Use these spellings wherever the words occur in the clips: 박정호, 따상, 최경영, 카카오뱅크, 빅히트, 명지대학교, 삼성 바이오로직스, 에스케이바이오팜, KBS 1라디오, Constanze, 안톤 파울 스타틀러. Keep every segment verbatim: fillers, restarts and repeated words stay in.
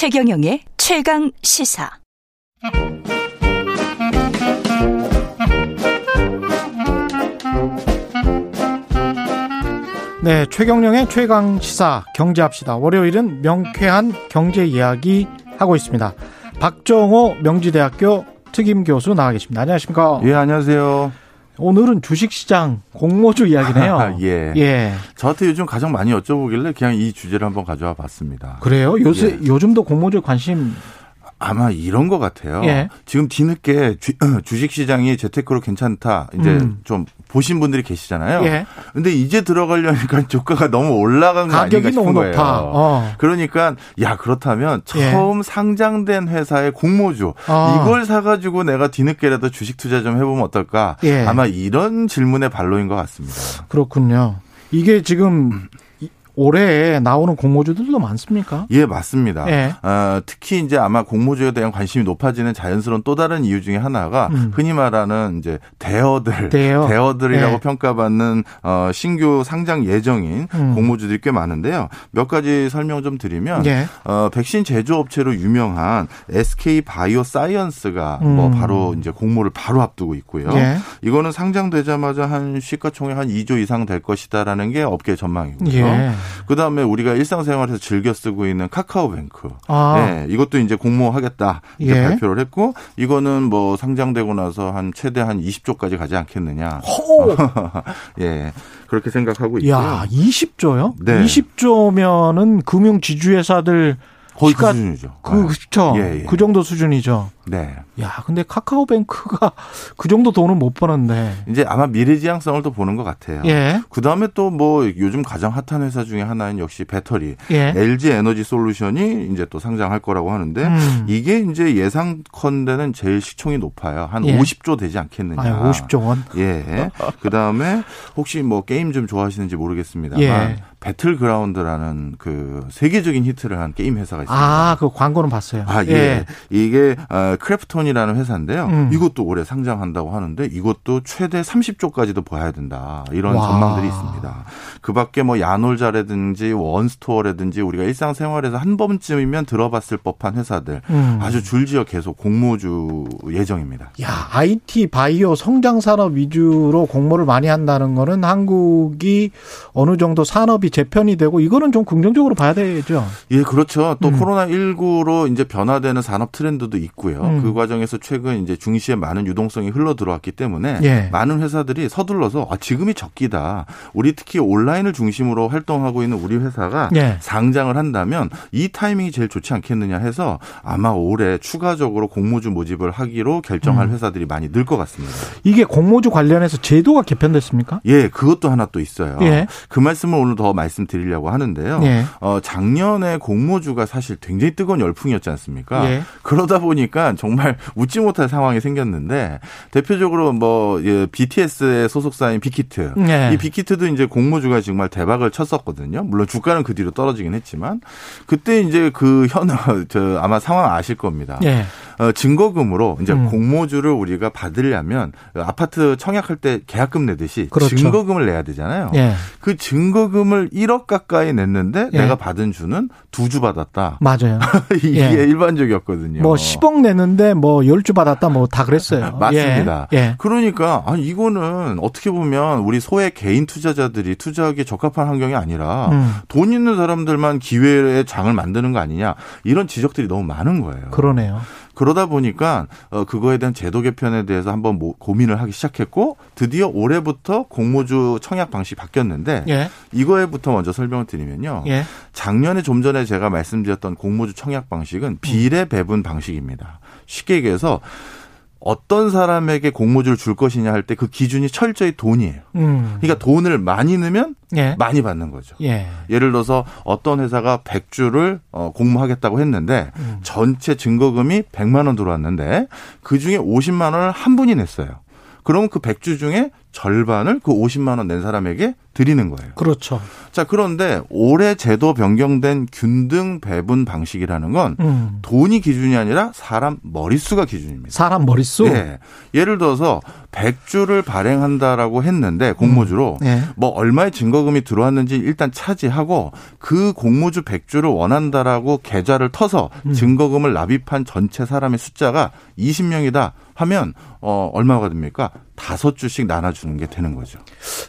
최경영의 최강 시사. 네, 최경영의 최강 시사 경제합시다. 월요일은 명쾌한 경제 이야기 하고 있습니다. 박정호 명지대학교 특임 교수 나와 계십니다. 안녕하십니까? 예, 안녕하세요. 오늘은 주식시장 공모주 이야기네요. 예. 예. 저한테 요즘 가장 많이 여쭤보길래 그냥 이 주제를 한번 가져와 봤습니다. 그래요? 요새, 예. 요즘도 공모주 관심? 아마 이런 것 같아요. 예. 지금 뒤늦게 주, 주식시장이 재테크로 괜찮다. 이제 음. 좀 보신 분들이 계시잖아요. 예. 근데 이제 들어가려니까 주가가 너무 올라간 거 아닌가 싶은 너무 거예요. 높아. 어. 그러니까 야 그렇다면 처음 예. 상장된 회사의 공모주 어. 이걸 사가지고 내가 뒤늦게라도 주식 투자 좀 해보면 어떨까. 예. 아마 이런 질문의 발로인 것 같습니다. 그렇군요. 이게 지금... 올해 나오는 공모주들도 많습니까? 예, 맞습니다. 예. 어, 특히 이제 아마 공모주에 대한 관심이 높아지는 자연스러운 또 다른 이유 중에 하나가 음. 흔히 말하는 이제 대어들, 대어. 대어들이라고 예. 평가받는 어, 신규 상장 예정인 음. 공모주들이 꽤 많은데요. 몇 가지 설명 좀 드리면 예. 어, 백신 제조업체로 유명한 에스케이 바이오사이언스가 음. 뭐 바로 이제 공모를 바로 앞두고 있고요. 예. 이거는 상장되자마자 한 시가총액 한 이 조 이상 될 것이다라는 게 업계 전망이고요. 예. 그다음에 우리가 일상생활에서 즐겨 쓰고 있는 카카오뱅크. 아. 네, 이것도 이제 공모하겠다. 이제 예. 발표를 했고 이거는 뭐 상장되고 나서 한 최대 한 이십 조까지 가지 않겠느냐. 호. 예. 그렇게 생각하고 있고요. 야, 이십 조요? 네. 이십 조면은 금융 지주 회사들 거의 시가, 그 수준이죠. 그, 그쵸. 예, 예. 그 정도 수준이죠. 네. 야, 근데 카카오뱅크가 그 정도 돈은 못 버는데. 이제 아마 미래지향성을 또 보는 것 같아요. 예. 그 다음에 또 뭐 요즘 가장 핫한 회사 중에 하나는 역시 배터리. 예. 엘지 에너지 솔루션이 이제 또 상장할 거라고 하는데 음. 이게 이제 예상컨대는 제일 시총이 높아요. 한 예. 오십 조 되지 않겠느냐. 아유, 오십 조 원. 예. 그 다음에 혹시 뭐 게임 좀 좋아하시는지 모르겠습니다만. 예. 배틀그라운드라는 그 세계적인 히트를 한 게임 회사가 있습니다. 아, 그 광고는 봤어요. 아, 예. 예. 이게 크래프톤이라는 회사인데요. 음. 이것도 올해 상장한다고 하는데 이것도 최대 삼십 조까지도 봐야 된다. 이런 와. 전망들이 있습니다. 그 밖에 뭐 야놀자라든지 원스토어라든지 우리가 일상생활에서 한 번쯤이면 들어봤을 법한 회사들 음. 아주 줄지어 계속 공모주 예정입니다. 야, 아이티, 바이오, 성장산업 위주로 공모를 많이 한다는 거는 한국이 어느 정도 산업이 재편이 되고 이거는 좀 긍정적으로 봐야 되죠. 예, 그렇죠. 또 음. 코로나십구로 이제 변화되는 산업 트렌드도 있고요. 음. 그 과정에서 최근 이제 중시에 많은 유동성이 흘러 들어왔기 때문에 예. 많은 회사들이 서둘러서 아, 지금이 적기다. 우리 특히 온라인을 중심으로 활동하고 있는 우리 회사가 예. 상장을 한다면 이 타이밍이 제일 좋지 않겠느냐 해서 아마 올해 추가적으로 공모주 모집을 하기로 결정할 음. 회사들이 많이 늘 것 같습니다. 이게 공모주 관련해서 제도가 개편됐습니까? 예, 그것도 하나 또 있어요. 예. 그 말씀을 오늘 더 말씀드리려고 하는데요. 예. 어, 작년에 공모주가 사실 굉장히 뜨거운 열풍이었지 않습니까? 예. 그러다 보니까 정말 웃지 못할 상황이 생겼는데 대표적으로 뭐 예, 비티에스의 소속사인 빅히트. 예. 이 빅히트도 이제 공모주가 정말 대박을 쳤었거든요. 물론 주가는 그 뒤로 떨어지긴 했지만 그때 이제 그 현 저 아마 상황 아실 겁니다. 예. 어, 증거금으로 이제 음. 공모주를 우리가 받으려면 아파트 청약할 때 계약금 내듯이 그렇죠. 증거금을 내야 되잖아요. 예. 그 증거금을 일억 가까이 냈는데 예. 내가 받은 주는 두 주 받았다. 맞아요. 이게 예. 일반적이었거든요. 뭐 십억 냈는데 뭐 열 주 받았다 뭐 다 그랬어요. 맞습니다. 예. 그러니까 아니 이거는 어떻게 보면 우리 소외 개인 투자자들이 투자하기에 적합한 환경이 아니라 음. 돈 있는 사람들만 기회의 장을 만드는 거 아니냐. 이런 지적들이 너무 많은 거예요. 그러네요. 그러다 보니까 그거에 대한 제도 개편에 대해서 한번 고민을 하기 시작했고 드디어 올해부터 공모주 청약 방식이 바뀌었는데 예. 이거에부터 먼저 설명을 드리면요. 예. 작년에 좀 전에 제가 말씀드렸던 공모주 청약 방식은 비례 배분 방식입니다. 쉽게 얘기해서 어떤 사람에게 공모주를 줄 것이냐 할 때 그 기준이 철저히 돈이에요. 음. 그러니까 돈을 많이 넣으면 예. 많이 받는 거죠. 예. 예를 들어서 어떤 회사가 백 주를 공모하겠다고 했는데 음. 전체 증거금이 백만 원 들어왔는데 그중에 오십만 원을 한 분이 냈어요. 그럼 그 백 주 중에 절반을 그 오십만 원 낸 사람에게 드리는 거예요. 그렇죠. 자, 그런데 올해 제도 변경된 균등 배분 방식이라는 건 음. 돈이 기준이 아니라 사람 머릿수가 기준입니다. 사람 머릿수? 네. 예를 들어서 백 주를 발행한다라고 했는데 공모주로 음. 네. 뭐 얼마의 증거금이 들어왔는지 일단 차지하고 그 공모주 백 주를 원한다라고 계좌를 터서 음. 증거금을 납입한 전체 사람의 숫자가 이십 명이다 하면 어 얼마가 됩니까? 다섯 주씩 나눠주는 게 되는 거죠.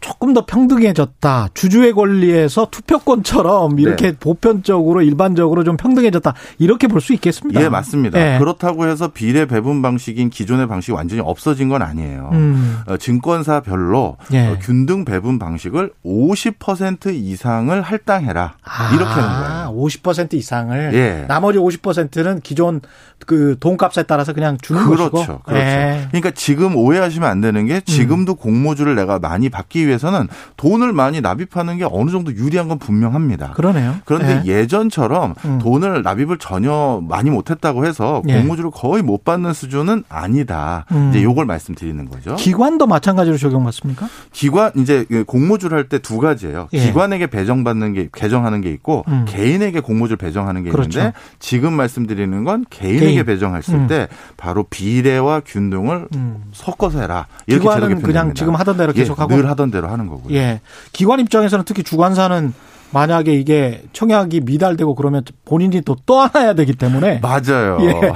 조금 더 평등해졌다. 주주의 권리에서 투표권처럼 이렇게 네. 보편적으로 일반적으로 좀 평등해졌다. 이렇게 볼 수 있겠습니다. 예, 맞습니다. 네. 그렇다고 해서 비례 배분 방식인 기존의 방식이 완전히 없어진 건 아니에요. 음. 증권사별로 네. 균등 배분 방식을 오십 퍼센트 이상을 할당해라. 아, 이렇게 하는 거예요. 오십 퍼센트 이상을. 예. 나머지 오십 퍼센트는 기존 그 돈값에 따라서 그냥 주는 그렇죠, 것이고. 그렇죠. 네. 그러니까 지금 오해하시면 안 되는 게 지금도 음. 공모주를 내가 많이 받기 위해서는 돈을 많이 납입하는 게 어느 정도 유리한 건 분명합니다. 그러네요. 그런데 네. 예전처럼 음. 돈을 납입을 전혀 많이 못했다고 해서 네. 공모주를 거의 못 받는 수준은 아니다. 음. 이제 요걸 말씀드리는 거죠. 기관도 마찬가지로 적용받습니까? 기관 이제 공모주를 할 때 두 가지예요. 예. 기관에게 배정받는 게 개정하는 게 있고 음. 개인에게 공모주를 배정하는 게 그렇죠. 있는데 지금 말씀드리는 건 개인에게 개인. 배정했을 음. 때 바로 비례와 균등을 음. 섞어서 해라. 기관은 그냥 지금 하던 대로 계속하고 예, 늘 하던 대로 하는 거고요. 예, 기관 입장에서는 특히 주관사는 만약에 이게 청약이 미달되고 그러면 본인이 또 떠안아야 되기 때문에 맞아요. 예,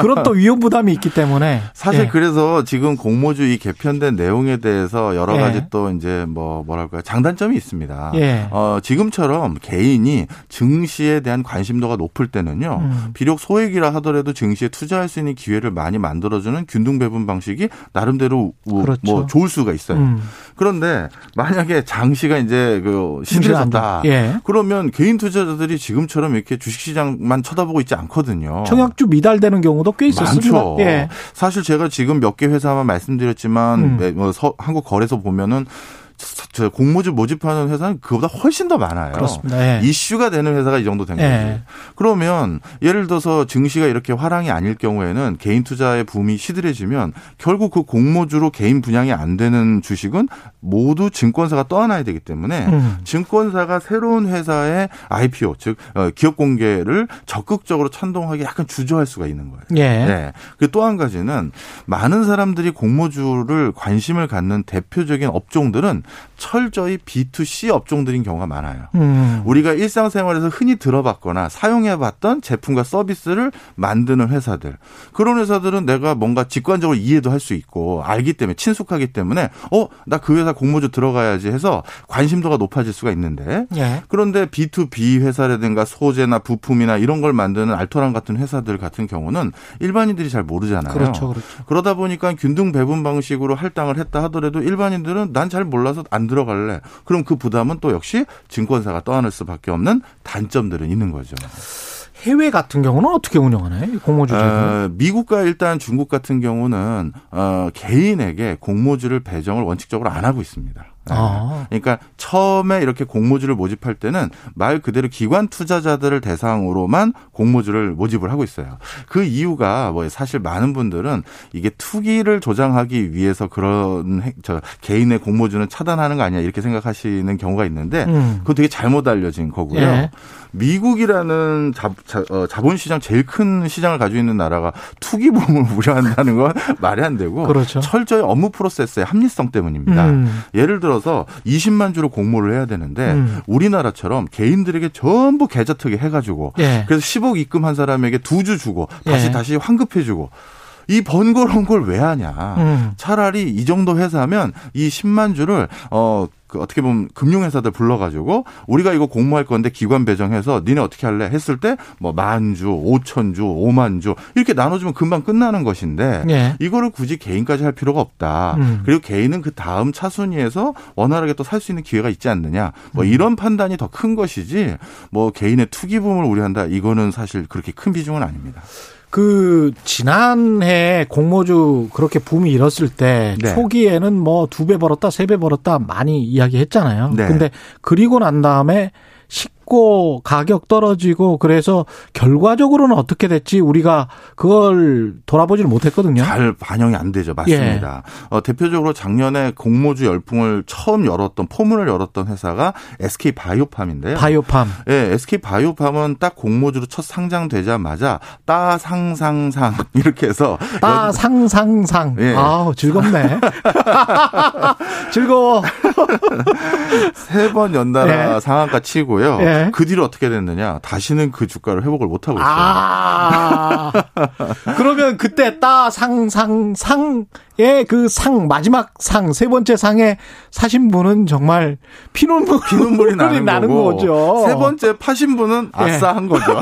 그런 또 위험 부담이 있기 때문에 사실 예. 그래서 지금 공모주 이 개편된 내용에 대해서 여러 가지 예. 또 이제 뭐 뭐랄까요 장단점이 있습니다. 예. 어, 지금처럼 개인이 증시에 대한 관심도가 높을 때는요 음. 비록 소액이라 하더라도 증시에 투자할 수 있는 기회를 많이 만들어주는 균등 배분 방식이 나름대로 그렇죠. 뭐 좋을 수가 있어요. 음. 그런데 만약에 장시가 이제 그 시들해졌다. 예. 그러면 개인 투자자들이 지금처럼 이렇게 주식시장만 쳐다보고 있지 않거든요. 청약주 미달되는 경우도 꽤 있었습니다. 많죠. 예. 사실 제가 지금 몇 개 회사만 말씀드렸지만 음. 한국 거래소 보면은 공모주 모집하는 회사는 그보다 훨씬 더 많아요. 그렇습니다. 예. 이슈가 되는 회사가 이 정도 된 거지. 예. 그러면 예를 들어서 증시가 이렇게 화랑이 아닐 경우에는 개인 투자의 붐이 시들해지면 결국 그 공모주로 개인 분양이 안 되는 주식은 모두 증권사가 떠안아야 되기 때문에 음. 증권사가 새로운 회사의 아이피오 즉 기업 공개를 적극적으로 찬동하기 약간 주저할 수가 있는 거예요. 예. 네. 그리고 또 한 가지는 많은 사람들이 공모주를 관심을 갖는 대표적인 업종들은 철저히 비투씨 업종들인 경우가 많아요. 음. 우리가 일상생활에서 흔히 들어봤거나 사용해봤던 제품과 서비스를 만드는 회사들. 그런 회사들은 내가 뭔가 직관적으로 이해도 할 수 있고 알기 때문에 친숙하기 때문에 어, 나 그 회사 공모주 들어가야지 해서 관심도가 높아질 수가 있는데 예. 그런데 비투비 회사라든가 소재나 부품이나 이런 걸 만드는 알토란 같은 회사들 같은 경우는 일반인들이 잘 모르잖아요. 그렇죠, 그렇죠. 그러다 보니까 균등 배분 방식으로 할당을 했다 하더라도 일반인들은 난 잘 몰라서 안 들어갈래. 그럼 그 부담은 또 역시 증권사가 떠안을 수밖에 없는 단점들은 있는 거죠. 해외 같은 경우는 어떻게 운영하나요? 공모주 제도. 미국과 일단 중국 같은 경우는 어, 개인에게 공모주를 배정을 원칙적으로 안 하고 있습니다. 네. 아. 그러니까 처음에 이렇게 공모주를 모집할 때는 말 그대로 기관 투자자들을 대상으로만 공모주를 모집을 하고 있어요. 그 이유가 뭐 사실 많은 분들은 이게 투기를 조장하기 위해서 그런 저 개인의 공모주는 차단하는 거 아니야 이렇게 생각하시는 경우가 있는데 음. 그건 되게 잘못 알려진 거고요. 예. 미국이라는 자, 자, 어, 자본시장 제일 큰 시장을 가지고 있는 나라가 투기붐을 우려한다는 건 말이 안 되고 그렇죠. 철저히 업무 프로세스의 합리성 때문입니다. 음. 예를 들어 그래서 이십만 주로 공모를 해야 되는데 음. 우리나라처럼 개인들에게 전부 계좌특이 해가지고 예. 그래서 십억 입금한 사람에게 두 주 주고 다시 예. 다시 환급해주고 이 번거로운 걸 왜 하냐. 음. 차라리 이 정도 회사면 이 십만 주를 어. 어떻게 보면 금융회사들 불러가지고 우리가 이거 공모할 건데 기관 배정해서 니네 어떻게 할래 했을 때 뭐 만 주, 오천 주, 오만 주 이렇게 나눠주면 금방 끝나는 것인데 예. 이거를 굳이 개인까지 할 필요가 없다. 음. 그리고 개인은 그 다음 차순위에서 원활하게 또 살 수 있는 기회가 있지 않느냐. 뭐 이런 판단이 더 큰 것이지 뭐 개인의 투기붐을 우려한다. 이거는 사실 그렇게 큰 비중은 아닙니다. 그 지난해 공모주 그렇게 붐이 일었을 때 네. 초기에는 뭐 두 배 벌었다, 세 배 벌었다 많이 이야기했잖아요. 네. 근데 그리고 난 다음에 식 춥고 가격 떨어지고 그래서 결과적으로는 어떻게 됐지 우리가 그걸 돌아보지를 못했거든요. 잘 반영이 안 되죠. 맞습니다. 예. 어, 대표적으로 작년에 공모주 열풍을 처음 열었던 포문을 열었던 회사가 에스케이바이오팜인데요. 바이오팜. 예, 에스케이바이오팜은 딱 공모주로 첫 상장되자마자 따상상상 이렇게 해서 따상상상. 예. 아우 즐겁네. 즐거워. 세 번 연달아 예. 상한가 치고요. 예. 그 뒤로 어떻게 됐느냐. 다시는 그 주가를 회복을 못하고 있어요. 아~ 그러면 그때 따상상상의 그 상 마지막 상 세 번째 상에 사신 분은 정말 피눈물, 피눈물이 나는, 나는 거죠. 세 번째 파신 분은 아싸 예. 한 거죠.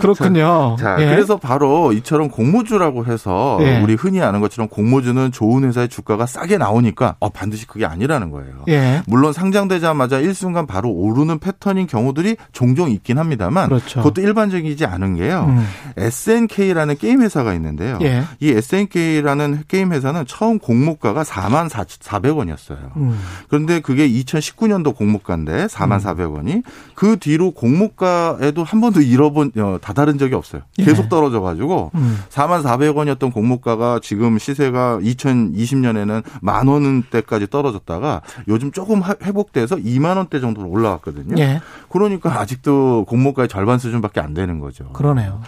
그렇군요. 자, 자 예. 그래서 바로 이처럼 공모주라고 해서 예. 우리 흔히 아는 것처럼 공모주는 좋은 회사의 주가가 싸게 나오니까 어, 반드시 그게 아니라는 거예요. 예. 물론 상장되자마자 일순간 바로 오르는 패턴인 경우들이 종종 있긴 합니다만 그렇죠. 그것도 일반적이지 않은 게요. 음. 에스엔케이라는 게임 회사가 있는데요. 예. 이 에스엔케이라는 게임 회사는 처음 공모가가 사만 사천사백 원이었어요. 음. 그런데 그게 이천십구 년도 공모가인데 사만 사백 원이 그 뒤로 공모가에도 한 번도 잃어본 다다른 적이 없어요. 계속 예. 떨어져가지고 음. 사만 사백 원이었던 공모가가 지금 시세가 이천이십 년에는 만 원대까지 떨어졌다가 요즘 조금 회복돼서 이만 원대 정도로 올라왔거든요. 예. 그러니까 아직도 공모가의 절반 수준밖에 안 되는 거죠. 그러네요.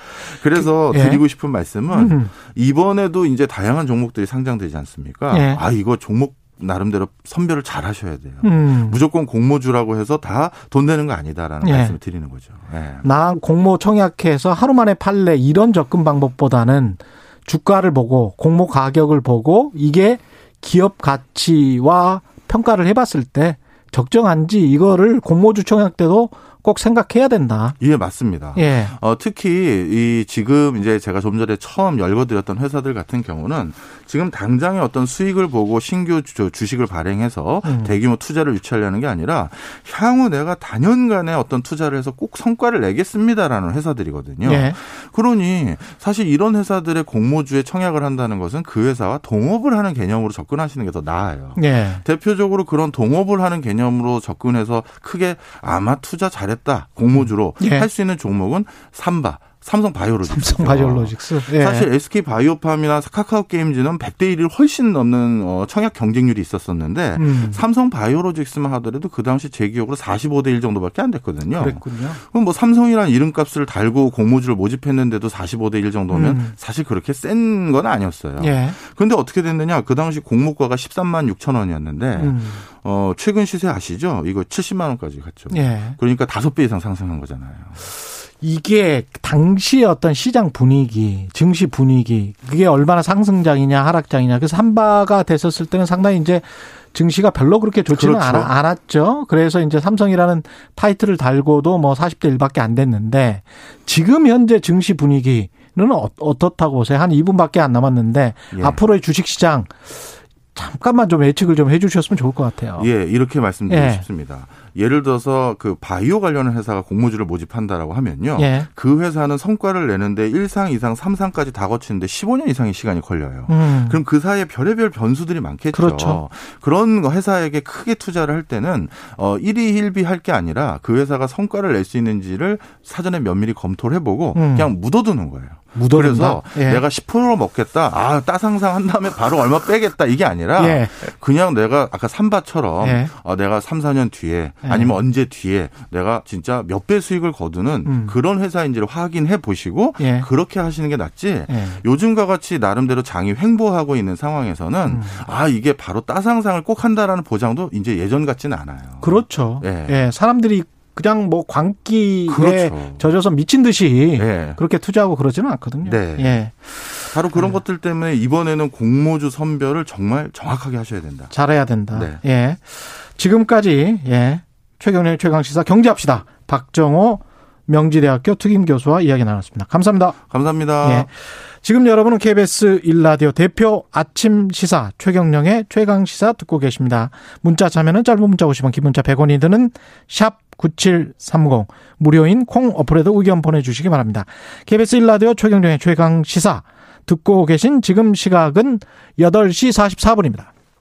그래서 그, 예. 드리고 싶은 말씀은 음. 이번에도 이제 다양한 종목들이 상장되지 않습니까? 예. 아 이거 종목 나름대로 선별을 잘 하셔야 돼요. 음. 무조건 공모주라고 해서 다 돈 되는 거 아니다라는 예. 말씀을 드리는 거죠. 예. 나 공모 청약해서 하루 만에 팔래 이런 접근 방법보다는 주가를 보고 공모 가격을 보고 이게 기업 가치와 평가를 해봤을 때 적정한지 이거를 공모주 청약 때도 꼭 생각해야 된다. 예, 맞습니다. 예. 어, 특히 이 지금 이제 제가 좀 전에 처음 열거드렸던 회사들 같은 경우는 지금 당장의 어떤 수익을 보고 신규 주식을 발행해서 음. 대규모 투자를 유치하려는 게 아니라 향후 내가 단연간에 어떤 투자를 해서 꼭 성과를 내겠습니다라는 회사들이거든요. 예. 그러니 사실 이런 회사들의 공모주에 청약을 한다는 것은 그 회사와 동업을 하는 개념으로 접근하시는 게 더 나아요. 예. 대표적으로 그런 동업을 하는 개념으로 접근해서 크게 아마 투자 잘 했다. 공모주로 예. 할 수 있는 종목은 삼바. 삼성 바이오로직스. 삼성 바이오로직스. 예. 사실 에스케이바이오팜이나 카카오게임즈는 백 대 일을 훨씬 넘는 청약 경쟁률이 있었었는데 음. 삼성 바이오로직스만 하더라도 그 당시 제 기억으로 사십오 대 일 정도밖에 안 됐거든요. 그랬군요. 그럼 뭐 삼성이라는 이름값을 달고 공모주를 모집했는데도 사십오 대 일 정도면 음. 사실 그렇게 센 건 아니었어요. 예. 그런데 어떻게 됐느냐. 그 당시 공모가가 십삼만 육천 원이었는데 음. 어, 최근 시세 아시죠? 이거 칠십만 원까지 갔죠. 예. 그러니까 다섯 배 이상 상승한 거잖아요. 이게 당시의 어떤 시장 분위기, 증시 분위기, 그게 얼마나 상승장이냐 하락장이냐. 그래서 삼바가 됐었을 때는 상당히 이제 증시가 별로 그렇게 좋지는 그렇죠. 않았죠. 그래서 이제 삼성이라는 타이틀을 달고도 뭐 사십 대 일밖에 안 됐는데 지금 현재 증시 분위기는 어떻다고 보세요? 한 이 분밖에 안 남았는데 예. 앞으로의 주식시장 잠깐만 좀 예측을 좀 해 주셨으면 좋을 것 같아요. 예, 이렇게 말씀드리고 예. 싶습니다. 예를 들어서 그 바이오 관련한 회사가 공모주를 모집한다라고 하면요. 예. 그 회사는 성과를 내는데 일 상, 이 상, 삼 상까지 다 거치는데 십오 년 이상의 시간이 걸려요. 음. 그럼 그 사이에 별의별 변수들이 많겠죠. 그렇죠. 그런 회사에게 크게 투자를 할 때는 일 위, 일 비 할 게 아니라 그 회사가 성과를 낼 수 있는지를 사전에 면밀히 검토를 해보고 음. 그냥 묻어두는 거예요. 묻어둔다? 그래서 예. 내가 십 퍼센트 먹겠다. 아, 따상상 한 다음에 바로 얼마 빼겠다. 이게 아니라 예. 그냥 내가 아까 삼바처럼 예. 어, 내가 삼, 사 년 뒤에 예. 아니면 언제 뒤에 내가 진짜 몇 배 수익을 거두는 음. 그런 회사인지를 확인해 보시고 예. 그렇게 하시는 게 낫지 예. 요즘과 같이 나름대로 장이 횡보하고 있는 상황에서는 음. 아, 이게 바로 따상상을 꼭 한다라는 보장도 이제 예전 같지는 않아요. 그렇죠. 예. 예. 사람들이 그냥 뭐 광기에 그렇죠. 젖어서 미친 듯이 예. 그렇게 투자하고 그러지는 않거든요. 네. 예. 바로 그런 네. 것들 때문에 이번에는 공모주 선별을 정말 정확하게 하셔야 된다. 잘해야 된다. 네. 예. 지금까지 예. 최경영 최강시사 경제합시다. 박정호 명지대학교 특임교수와 이야기 나눴습니다. 감사합니다. 감사합니다. 예. 지금 여러분은 케이비에스 일 라디오 대표 아침 시사 최경영의 최강시사 듣고 계십니다. 문자 참여는 짧은 문자 오십 원, 긴 문자 백 원이 드는 샵 구칠삼공 무료인 콩 어플에도 의견 보내주시기 바랍니다. 케이비에스 일 라디오 최경영의 최강시사 듣고 계신 지금 시각은 여덟 시 사십사 분입니다.